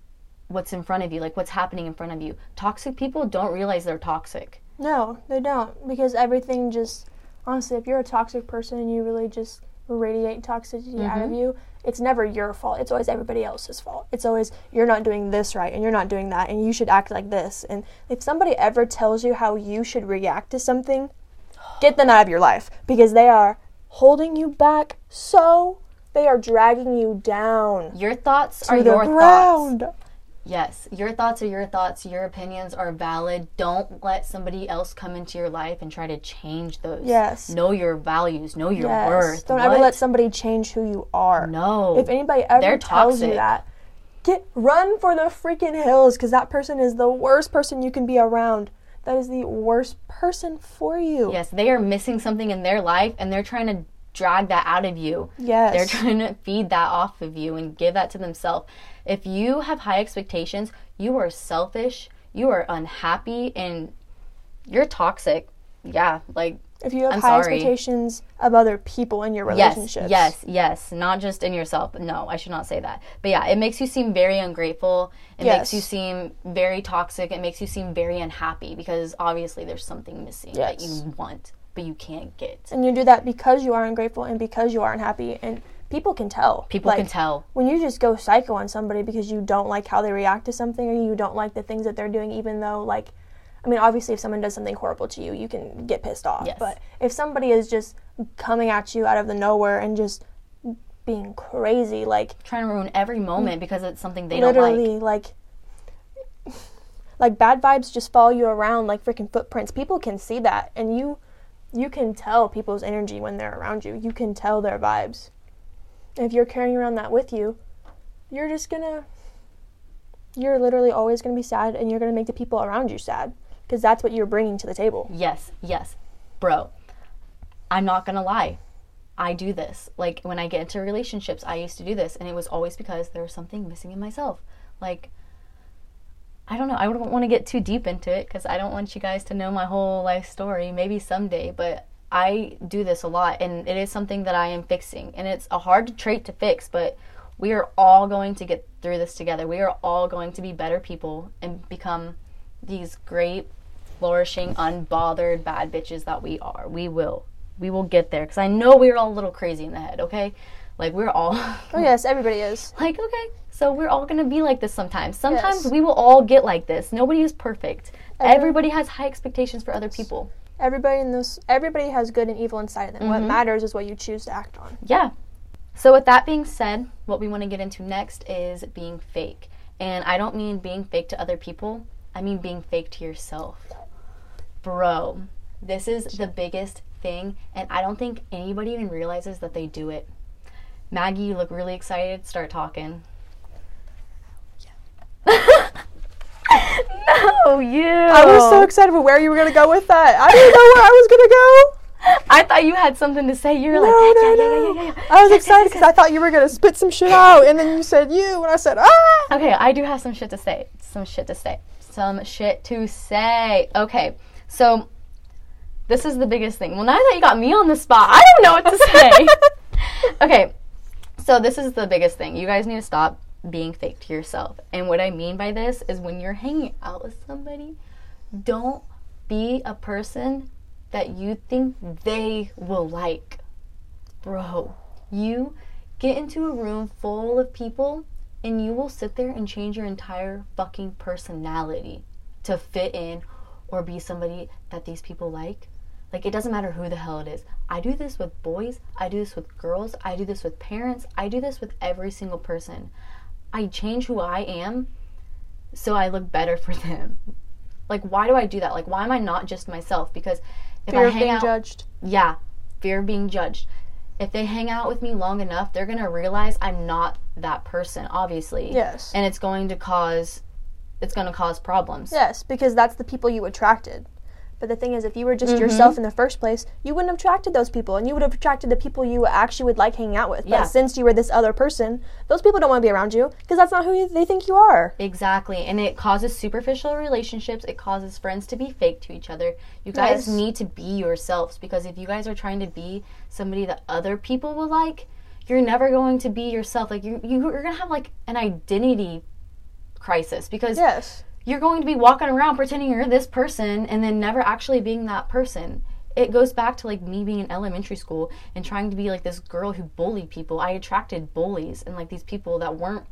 what's in front of you, like what's happening in front of you. Toxic people don't realize they're toxic. No, they don't. Because everything just, honestly, if you're a toxic person and you really just radiate toxicity out of you, it's never your fault. It's always everybody else's fault. It's always, you're not doing this right, and you're not doing that, and you should act like this. And if somebody ever tells you how you should react to something, get them out of your life, because they are holding you back, so they are dragging you down. Your thoughts are your ground. Thoughts. Yes, your thoughts are your thoughts. Your opinions are valid. Don't let somebody else come into your life and try to change those. Yes. Know your values. Know your worth. Don't ever let somebody change who you are. No. If anybody ever tells you that, run for the freaking hills, because that person is the worst person you can be around. That is the worst person for you. Yes, they are missing something in their life, and they're trying to drag that out of you. Yes. They're trying to feed that off of you and give that to themselves. If you have high expectations, you are selfish, you are unhappy, and you're toxic. Yeah, like, if you have expectations of other people in your relationships. Yes. Not just in yourself. No, I should not say that. But yeah, it makes you seem very ungrateful. It makes you seem very toxic. It makes you seem very unhappy because obviously there's something missing that you want, but you can't get. And you do that because you are ungrateful and because you are unhappy. And people can tell. When you just go psycho on somebody because you don't like how they react to something or you don't like the things that they're doing, even though, like, I mean, obviously, if someone does something horrible to you, you can get pissed off. Yes. But if somebody is just coming at you out of the nowhere and just being crazy, like, trying to ruin every moment because it's something they don't like. Literally, like, bad vibes just follow you around like freaking footprints. People can see that. And you can tell people's energy when they're around you. You can tell their vibes. And if you're carrying around that with you, you're literally always going to be sad, and you're going to make the people around you sad. Because that's what you're bringing to the table. Yes. Bro, I'm not going to lie. I do this. Like, when I get into relationships, I used to do this. And it was always because there was something missing in myself. Like, I don't know. I wouldn't want to get too deep into it because I don't want you guys to know my whole life story. Maybe someday. But I do this a lot. And it is something that I am fixing. And it's a hard trait to fix. But we are all going to get through this together. We are all going to be better people and become these great, flourishing, unbothered bad bitches that we are. We will get there, because I know we're all a little crazy in the head, okay? Like, we're all oh yes, everybody is. Like, okay, so we're all gonna be like this sometimes. Yes. We will all get like this. Nobody is perfect. Everybody has high expectations for other people. Everybody has good and evil inside of them. Mm-hmm. What matters is what you choose to act on. Yeah. So with that being said, what we want to get into next is being fake. And I don't mean being fake to other people, I mean being fake to yourself. Bro, this is the biggest thing, and I don't think anybody even realizes that they do it. Maggie, you look really excited. Start talking. Yeah. No, you. I was so excited for where you were going to go with that. I didn't know where I was going to go. I thought you had something to say. You were no. I was excited because I thought you were going to spit some shit out, and then you said and I said, ah! Okay, I do have some shit to say. Okay, so this is the biggest thing. Well, now that you got me on the spot, I don't know what to say. Okay, so this is the biggest thing. You guys need to stop being fake to yourself. And what I mean by this is when you're hanging out with somebody, don't be a person that you think they will like. Bro, you get into a room full of people and you will sit there and change your entire fucking personality to fit in or be somebody that these people like. Like, it doesn't matter who the hell it is. I do this with boys. I do this with girls. I do this with parents. I do this with every single person. I change who I am so I look better for them. Like, why do I do that? Like, why am I not just myself? Because if I hang out... Fear of being judged. Yeah, fear of being judged. If they hang out with me long enough, they're going to realize I'm not that person, obviously. Yes. And it's going to cause... It's going to cause problems. Yes, because that's the people you attracted. But the thing is, if you were just yourself in the first place, you wouldn't have attracted those people. And you would have attracted the people you actually would like hanging out with. Yeah. But since you were this other person, those people don't want to be around you because that's not who they think you are. Exactly. And it causes superficial relationships. It causes friends to be fake to each other. You guys need to be yourselves, because if you guys are trying to be somebody that other people will like, you're never going to be yourself. Like, you're going to have, like, an identity crisis because... Yes. You're going to be walking around pretending you're this person and then never actually being that person. It goes back to, like, me being in elementary school and trying to be, like, this girl who bullied people. I attracted bullies and, like, these people that weren't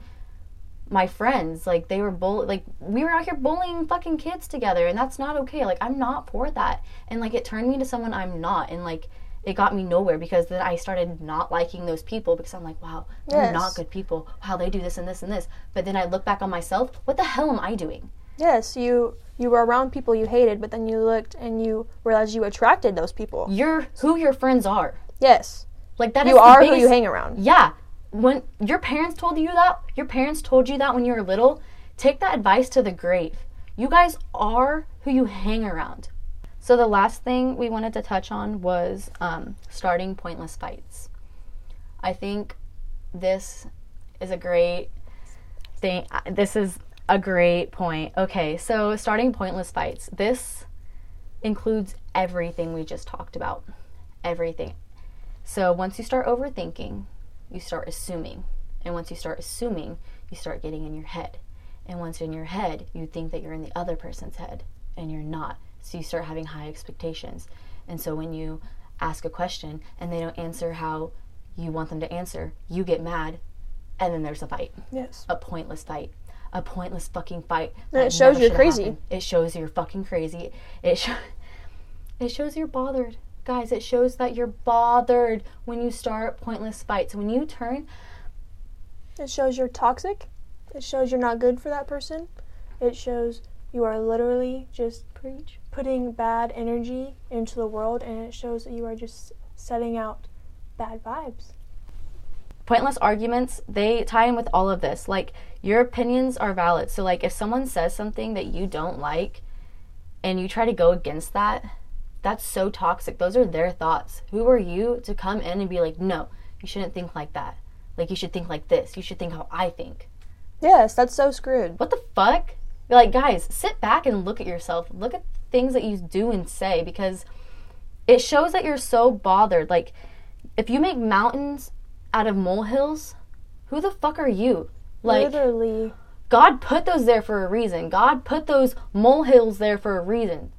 my friends. Like, they were we were out here bullying fucking kids together, and that's not okay. Like, I'm not for that. And, like, it turned me into someone I'm not. And, like, it got me nowhere, because then I started not liking those people because I'm like, wow, they're not good people. Wow, they do this and this and this. But then I look back on myself. What the hell am I doing? Yes, you were around people you hated, but then you looked and you realized you attracted those people. You're who your friends are. Yes. Like, that is the biggest... You are who you hang around. Yeah. When your parents told you that when you were little, take that advice to the grave. You guys are who you hang around. So the last thing we wanted to touch on was starting pointless fights. I think this is a great thing. This is a great point. Okay, so starting pointless fights. This includes everything we just talked about. Everything. So once you start overthinking, you start assuming. And once you start assuming, you start getting in your head. And once you're in your head, you think that you're in the other person's head, and you're not. So you start having high expectations. And so when you ask a question and they don't answer how you want them to answer, you get mad, and then there's a fight. Yes. A pointless fight. A pointless fucking fight. And it shows you're crazy. It shows you're fucking crazy. It shows you're bothered. Guys, it shows that you're bothered when you start pointless fights. When you turn... It shows you're toxic. It shows you're not good for that person. It shows you are literally just putting bad energy into the world, and it shows that you are just setting out bad vibes. Pointless arguments, they tie in with all of this. Like, your opinions are valid. So, like, if someone says something that you don't like and you try to go against that, that's so toxic. Those are their thoughts. Who are you to come in and be like, no, you shouldn't think like that. Like, you should think like this. You should think how I think. Yes, that's so screwed. What the fuck? You're like, guys, sit back and look at yourself. Look at things that you do and say, because it shows that you're so bothered. Like, if you make mountains out of molehills, who the fuck are you? Like, literally. God put those there for a reason. God put those molehills there for a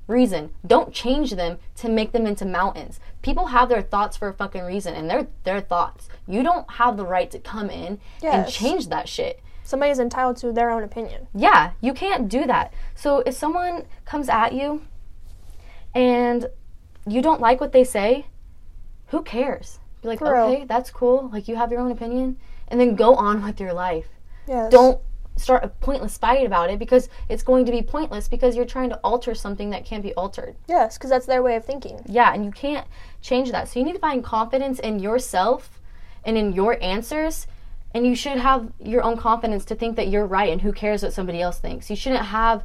reason. Don't change them to make them into mountains. People have their thoughts for a fucking reason, and they're their thoughts. You don't have the right to come in and change that shit. Somebody is entitled to their own opinion. Yeah, you can't do that. So if someone comes at you and you don't like what they say, who cares? You're like, for okay, real. That's cool. Like, you have your own opinion. And then go on with your life. Yes. Don't start a pointless fight about it, because it's going to be pointless, because you're trying to alter something that can't be altered. Yes, because that's their way of thinking. Yeah, and you can't change that. So you need to find confidence in yourself and in your answers. And you should have your own confidence to think that you're right, and who cares what somebody else thinks. You shouldn't have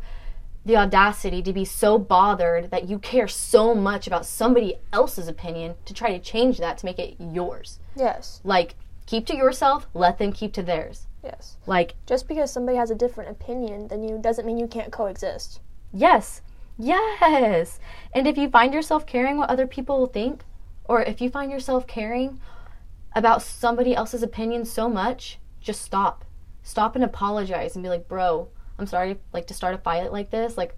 the audacity to be so bothered that you care so much about somebody else's opinion to try to change that to make it yours. Yes. Like, keep to yourself, let them keep to theirs. Yes. Like, just because somebody has a different opinion than you doesn't mean you can't coexist. Yes. Yes. And if you find yourself caring what other people will think, or if you find yourself caring about somebody else's opinion so much, just stop. Stop and apologize and be like, bro, I'm sorry, like, to start a fight like this. Like,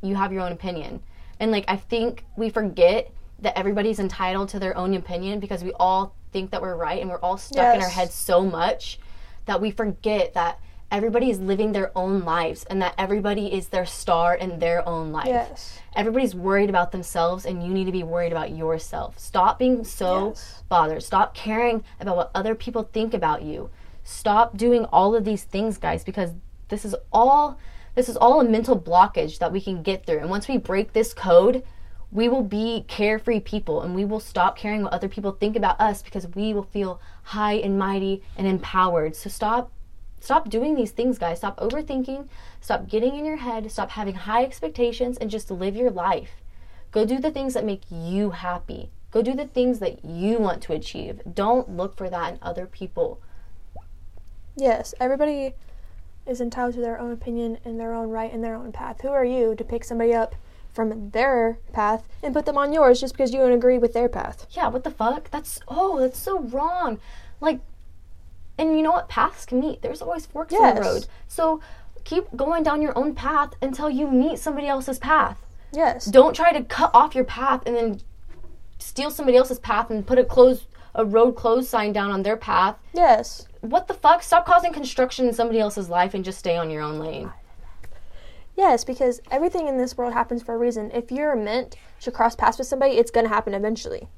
you have your own opinion. And, like, I think we forget that everybody's entitled to their own opinion, because we all think that we're right, and we're all stuck in our heads so much that we forget that everybody is living their own lives, and that everybody is their star in their own life. Yes. Everybody's worried about themselves, and you need to be worried about yourself. Stop being so bothered. Stop caring about what other people think about you. Stop doing all of these things, guys, because this is all a mental blockage that we can get through. And once we break this code, we will be carefree people, and we will stop caring what other people think about us, because we will feel high and mighty and empowered. So Stop doing these things, guys. Stop overthinking. Stop getting in your head. Stop having high expectations, and just live your life. Go do the things that make you happy. Go do the things that you want to achieve. Don't look for that in other people. Yes, everybody is entitled to their own opinion and their own right and their own path. Who are you to pick somebody up from their path and put them on yours just because you don't agree with their path? Yeah, what the fuck? That's so wrong. Like, and you know what? Paths can meet. There's always forks in the road. So keep going down your own path until you meet somebody else's path. Yes. Don't try to cut off your path and then steal somebody else's path and put a road closed sign down on their path. Yes. What the fuck? Stop causing construction in somebody else's life and just stay on your own lane. Yes, because everything in this world happens for a reason. If you're meant to cross paths with somebody, it's going to happen eventually.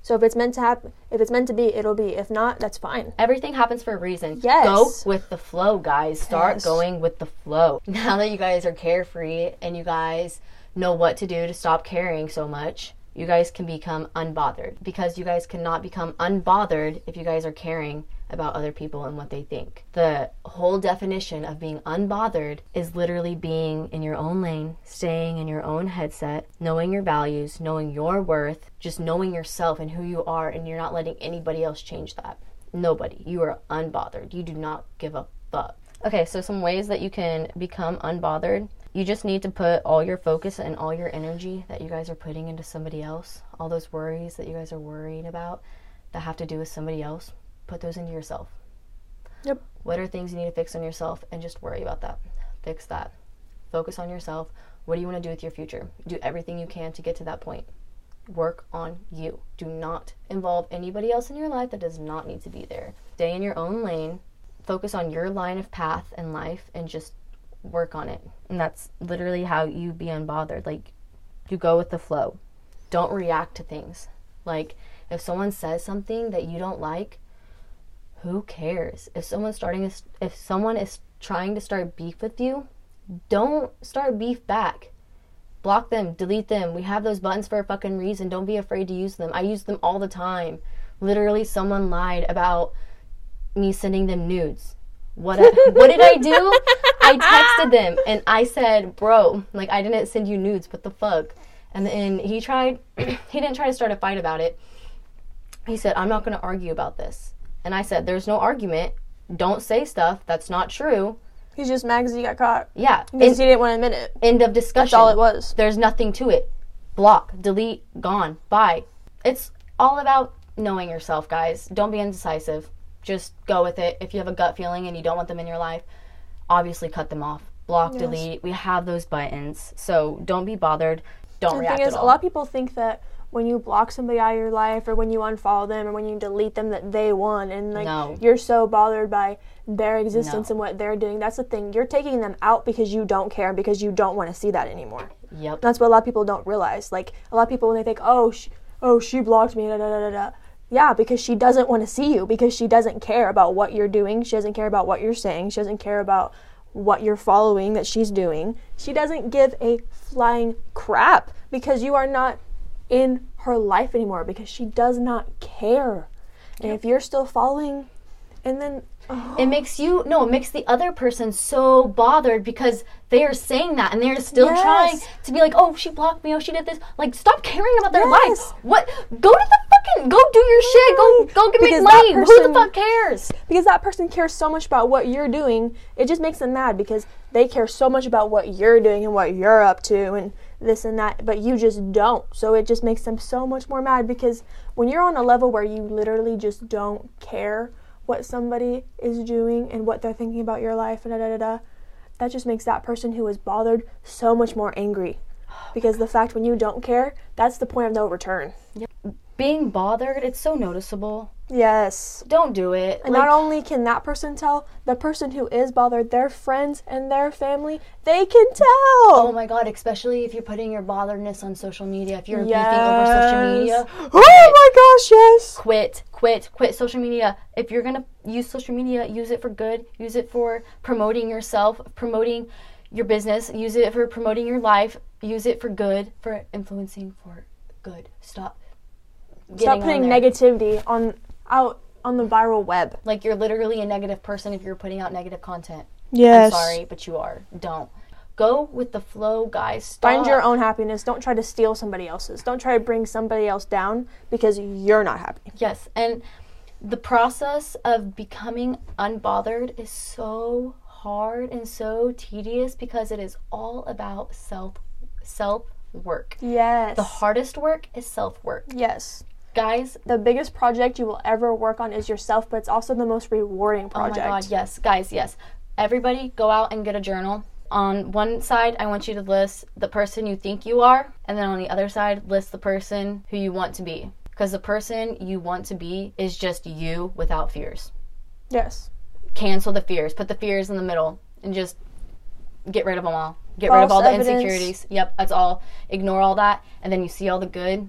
So if it's meant to happen, if it's meant to be, it'll be. If not, that's fine. Everything happens for a reason. Yes. Go with the flow, guys. Start going with the flow. Now that you guys are carefree and you guys know what to do to stop caring so much, you guys can become unbothered. Because you guys cannot become unbothered if you guys are caring about other people and what they think. The whole definition of being unbothered is literally being in your own lane, staying in your own headset, knowing your values, knowing your worth, just knowing yourself and who you are, and you're not letting anybody else change that. Nobody. You are unbothered. You do not give a fuck. Okay, so some ways that you can become unbothered. You just need to put all your focus and all your energy that you guys are putting into somebody else, all those worries that you guys are worrying about that have to do with somebody else, put those into yourself. Yep. What are things you need to fix on yourself, and just worry about that. Fix that. Focus on yourself. What do you want to do with your future? Do everything you can to get to that point. Work on you. Do not involve anybody else in your life that does not need to be there. Stay in your own lane. Focus on your line of path in life and just work on it. And that's literally how you be unbothered. Like, you go with the flow. Don't react to things. Like, if someone says something that you don't like, who cares? If someone is trying to start beef with you, don't start beef back. Block them, delete them. We have those buttons for a fucking reason. Don't be afraid to use them. I use them all the time. Literally, someone lied about me sending them nudes. What did I do? I texted them and I said, bro, like, I didn't send you nudes, what the fuck? And then he didn't try to start a fight about it. He said, I'm not going to argue about this. And I said, there's no argument. Don't say stuff that's not true. He's just mad because he got caught. Yeah. Because he didn't want to admit it. End of discussion. That's all it was. There's nothing to it. Block, delete, gone, bye. It's all about knowing yourself, guys. Don't be indecisive. Just go with it. If you have a gut feeling and you don't want them in your life, obviously cut them off. Block, yes. Delete. We have those buttons. So don't be bothered. Don't react at all. The thing is, a lot of people think that when you block somebody out of your life or when you unfollow them or when you delete them that they won. And, like, no. You're so bothered by their existence and what they're doing. That's the thing. You're taking them out because you don't care and because you don't want to see that anymore. Yep. That's what a lot of people don't realize. Like, a lot of people, when they think, oh, she blocked me, Yeah, because she doesn't want to see you, because she doesn't care about what you're doing. She doesn't care about what you're saying. She doesn't care about what you're following that she's doing. She doesn't give a flying crap because you are not in her life anymore, because she does not care. And if you're still following, and then... It makes the other person so bothered because they are saying that and they are still trying to be like, oh, she blocked me, oh, she did this. Like, stop caring about their life. What? Go to the fucking, go do your shit. Go get me money. Who the fuck cares? Because that person cares so much about what you're doing. It just makes them mad because they care so much about what you're doing and what you're up to and this and that, but you just don't. So it just makes them so much more mad, because when you're on a level where you literally just don't care what somebody is doing and what they're thinking about your life, and that just makes that person who is bothered so much more angry. Because the fact when you don't care, that's the point of no return. Yep. Being bothered, it's so noticeable. Yes. Don't do it. And not only can that person tell, the person who is bothered, their friends and their family, they can tell. Oh my God, especially if you're putting your botheredness on social media, if you're beefing over social media. Oh my gosh, yes. Quit social media. If you're going to use social media, use it for good. Use it for promoting yourself, promoting your business. Use it for promoting your life. Use it for good, for influencing for good. Stop putting negativity out on the viral web. Like, you're literally a negative person if you're putting out negative content. Yes. I'm sorry, but you are. Don't. Go with the flow, guys. Stop. Find your own happiness. Don't try to steal somebody else's. Don't try to bring somebody else down because you're not happy. Yes, and the process of becoming unbothered is so hard and so tedious because it is all about self-work. Yes. The hardest work is self-work. Yes. Guys, the biggest project you will ever work on is yourself, but it's also the most rewarding project. Oh my God, yes. Guys, yes. Everybody go out and get a journal. On one side, I want you to list the person you think you are, and then on the other side, list the person who you want to be. Because the person you want to be is just you without fears. Yes. Cancel the fears. Put the fears in the middle and just get rid of them all. Get rid of all the insecurities. Yep, that's all. Ignore all that, and then you see all the good.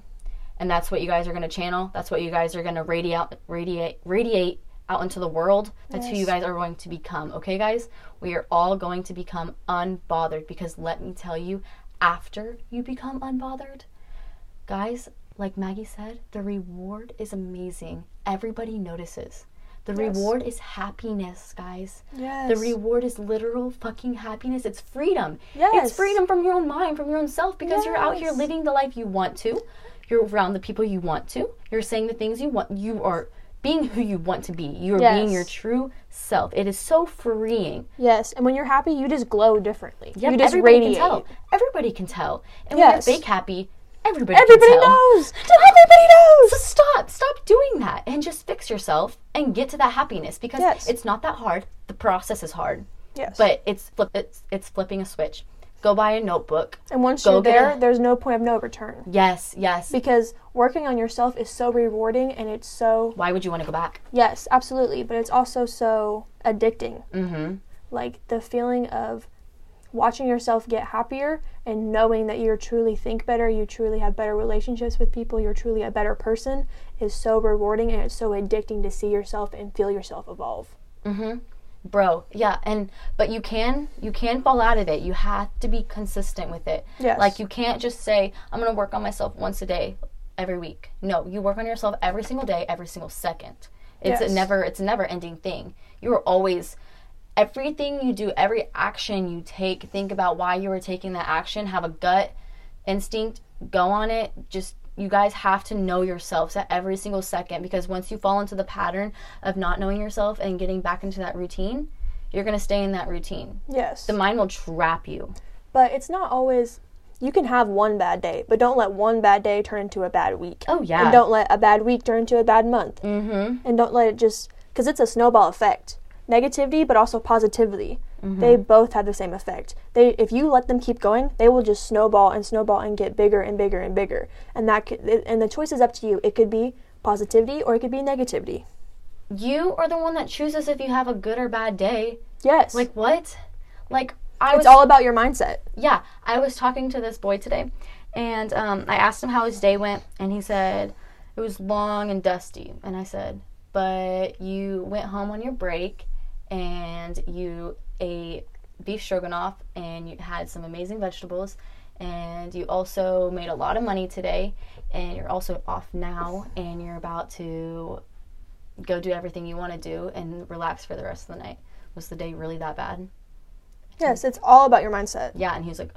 And that's what you guys are going to channel. That's what you guys are going to radiate out into the world. That's who you guys are going to become. Okay, guys? We are all going to become unbothered, because let me tell you, after you become unbothered, guys, like Maggie said, the reward is amazing. Everybody notices. The reward is happiness, guys. Yes. The reward is literal fucking happiness. It's freedom. Yes. It's freedom from your own mind, from your own self, because you're out here living the life you want to. You're around the people you want to. You're saying the things you want. You are being who you want to be. You are being your true self. It is so freeing. Yes, and when you're happy, you just glow differently. Yep. You just radiate. Everybody can tell. And when you're fake happy, everybody can tell. Everybody knows. So stop doing that and just fix yourself and get to that happiness, because it's not that hard. The process is hard. Yes. But it's flipping a switch. Go buy a notebook. And once you're there, there's no point of no return. Yes, yes. Because working on yourself is so rewarding, and it's so... Why would you want to go back? Yes, absolutely. But it's also so addicting. Mm-hmm. Like, the feeling of watching yourself get happier and knowing that you truly think better, you truly have better relationships with people, you're truly a better person is so rewarding, and it's so addicting to see yourself and feel yourself evolve. Mm-hmm. Bro, yeah, but you can fall out of it. You have to be consistent with it. Yes. Like, you can't just say, I'm going to work on myself once a day, every week. No, you work on yourself every single day, every single second. It's a never-ending thing. You are always, everything you do, every action you take, think about why you were taking that action, have a gut instinct, go on it, just... You guys have to know yourselves at every single second, because once you fall into the pattern of not knowing yourself and getting back into that routine, you're going to stay in that routine. Yes. The mind will trap you. But it's not always... You can have one bad day, but don't let one bad day turn into a bad week. Oh, yeah. And don't let a bad week turn into a bad month. Mm-hmm. And don't let it just... Because it's a snowball effect. Negativity, but also positivity. Mm-hmm. They both have the same effect. If you let them keep going, they will just snowball and get bigger and bigger and bigger. And and the choice is up to you. It could be positivity or it could be negativity. You are the one that chooses if you have a good or bad day. Yes. Like, what? Like, it's all about your mindset. Yeah. I was talking to this boy today, and I asked him how his day went, and he said it was long and dusty. And I said, but you went home on your break and you ate beef stroganoff and you had some amazing vegetables, and you also made a lot of money today, and you're also off now, and you're about to go do everything you want to do and relax for the rest of the night. Was the day really that bad? Yes, it's all about your mindset. Yeah, and he's like,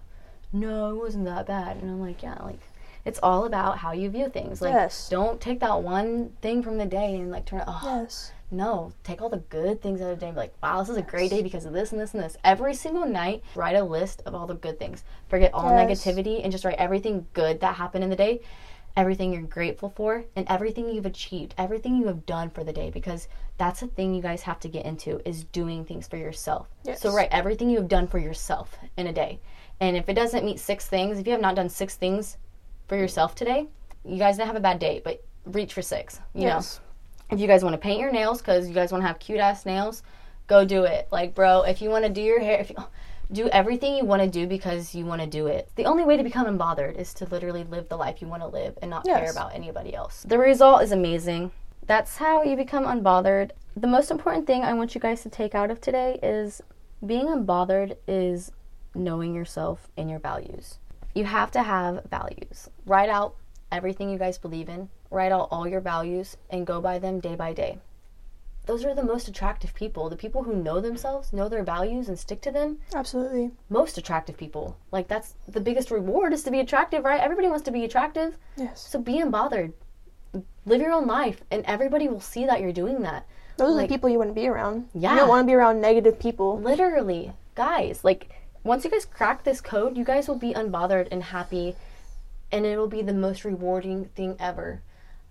no, it wasn't that bad. And I'm like, yeah, like, it's all about how you view things. Like, don't take that one thing from the day and, like, turn it off. Yes. No, take all the good things out of the day and be like, wow, this is a great day because of this and this and this. Every single night, write a list of all the good things. Forget all negativity and just write everything good that happened in the day, everything you're grateful for, and everything you've achieved, everything you have done for the day, because that's a thing you guys have to get into, is doing things for yourself. Yes. So write everything you have done for yourself in a day. And if it doesn't meet 6 things, if you have not done 6 things for yourself today, you guys didn't have a bad day, but reach for 6, you know? If you guys want to paint your nails because you guys want to have cute-ass nails, go do it. Like, bro, if you want to do your hair, if you do everything you want to do because you want to do it. The only way to become unbothered is to literally live the life you want to live and not care about anybody else. The result is amazing. That's how you become unbothered. The most important thing I want you guys to take out of today is being unbothered is knowing yourself and your values. You have to have values. Write out everything you guys believe in. Write out all your values and go by them day by day. Those are the most attractive people. The people who know themselves, know their values, and stick to them. Absolutely. Most attractive people. Like, that's the biggest reward, is to be attractive, right? Everybody wants to be attractive. Yes. So be unbothered. Live your own life, and everybody will see that you're doing that. Those are the people you want to be around. Yeah. You don't want to be around negative people. Literally. Guys, like, once you guys crack this code, you guys will be unbothered and happy, and it will be the most rewarding thing ever.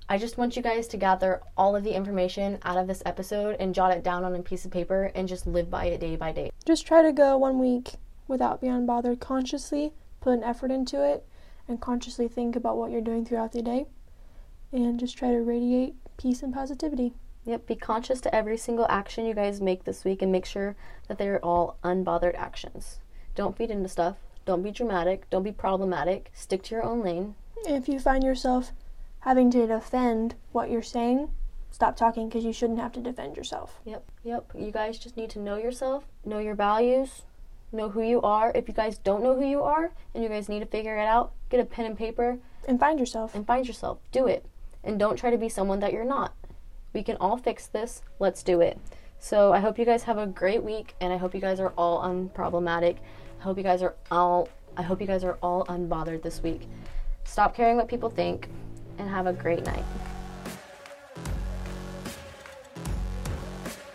I just want you guys to gather all of the information out of this episode and jot it down on a piece of paper and just live by it day by day. Just try to go 1 week without being bothered consciously, put an effort into it, and consciously think about what you're doing throughout the day, and just try to radiate peace and positivity. Yep, be conscious to every single action you guys make this week and make sure that they're all unbothered actions. Don't feed into stuff. Don't be dramatic. Don't be problematic. Stick to your own lane. If you find yourself having to defend what you're saying, stop talking, because you shouldn't have to defend yourself. Yep. You guys just need to know yourself, know your values, know who you are. If you guys don't know who you are and you guys need to figure it out, get a pen and paper. And find yourself. Do it. And don't try to be someone that you're not. We can all fix this. Let's do it. So I hope you guys have a great week, and I hope you guys are all unproblematic. I hope you guys are all unbothered this week. Stop caring what people think, and have a great night.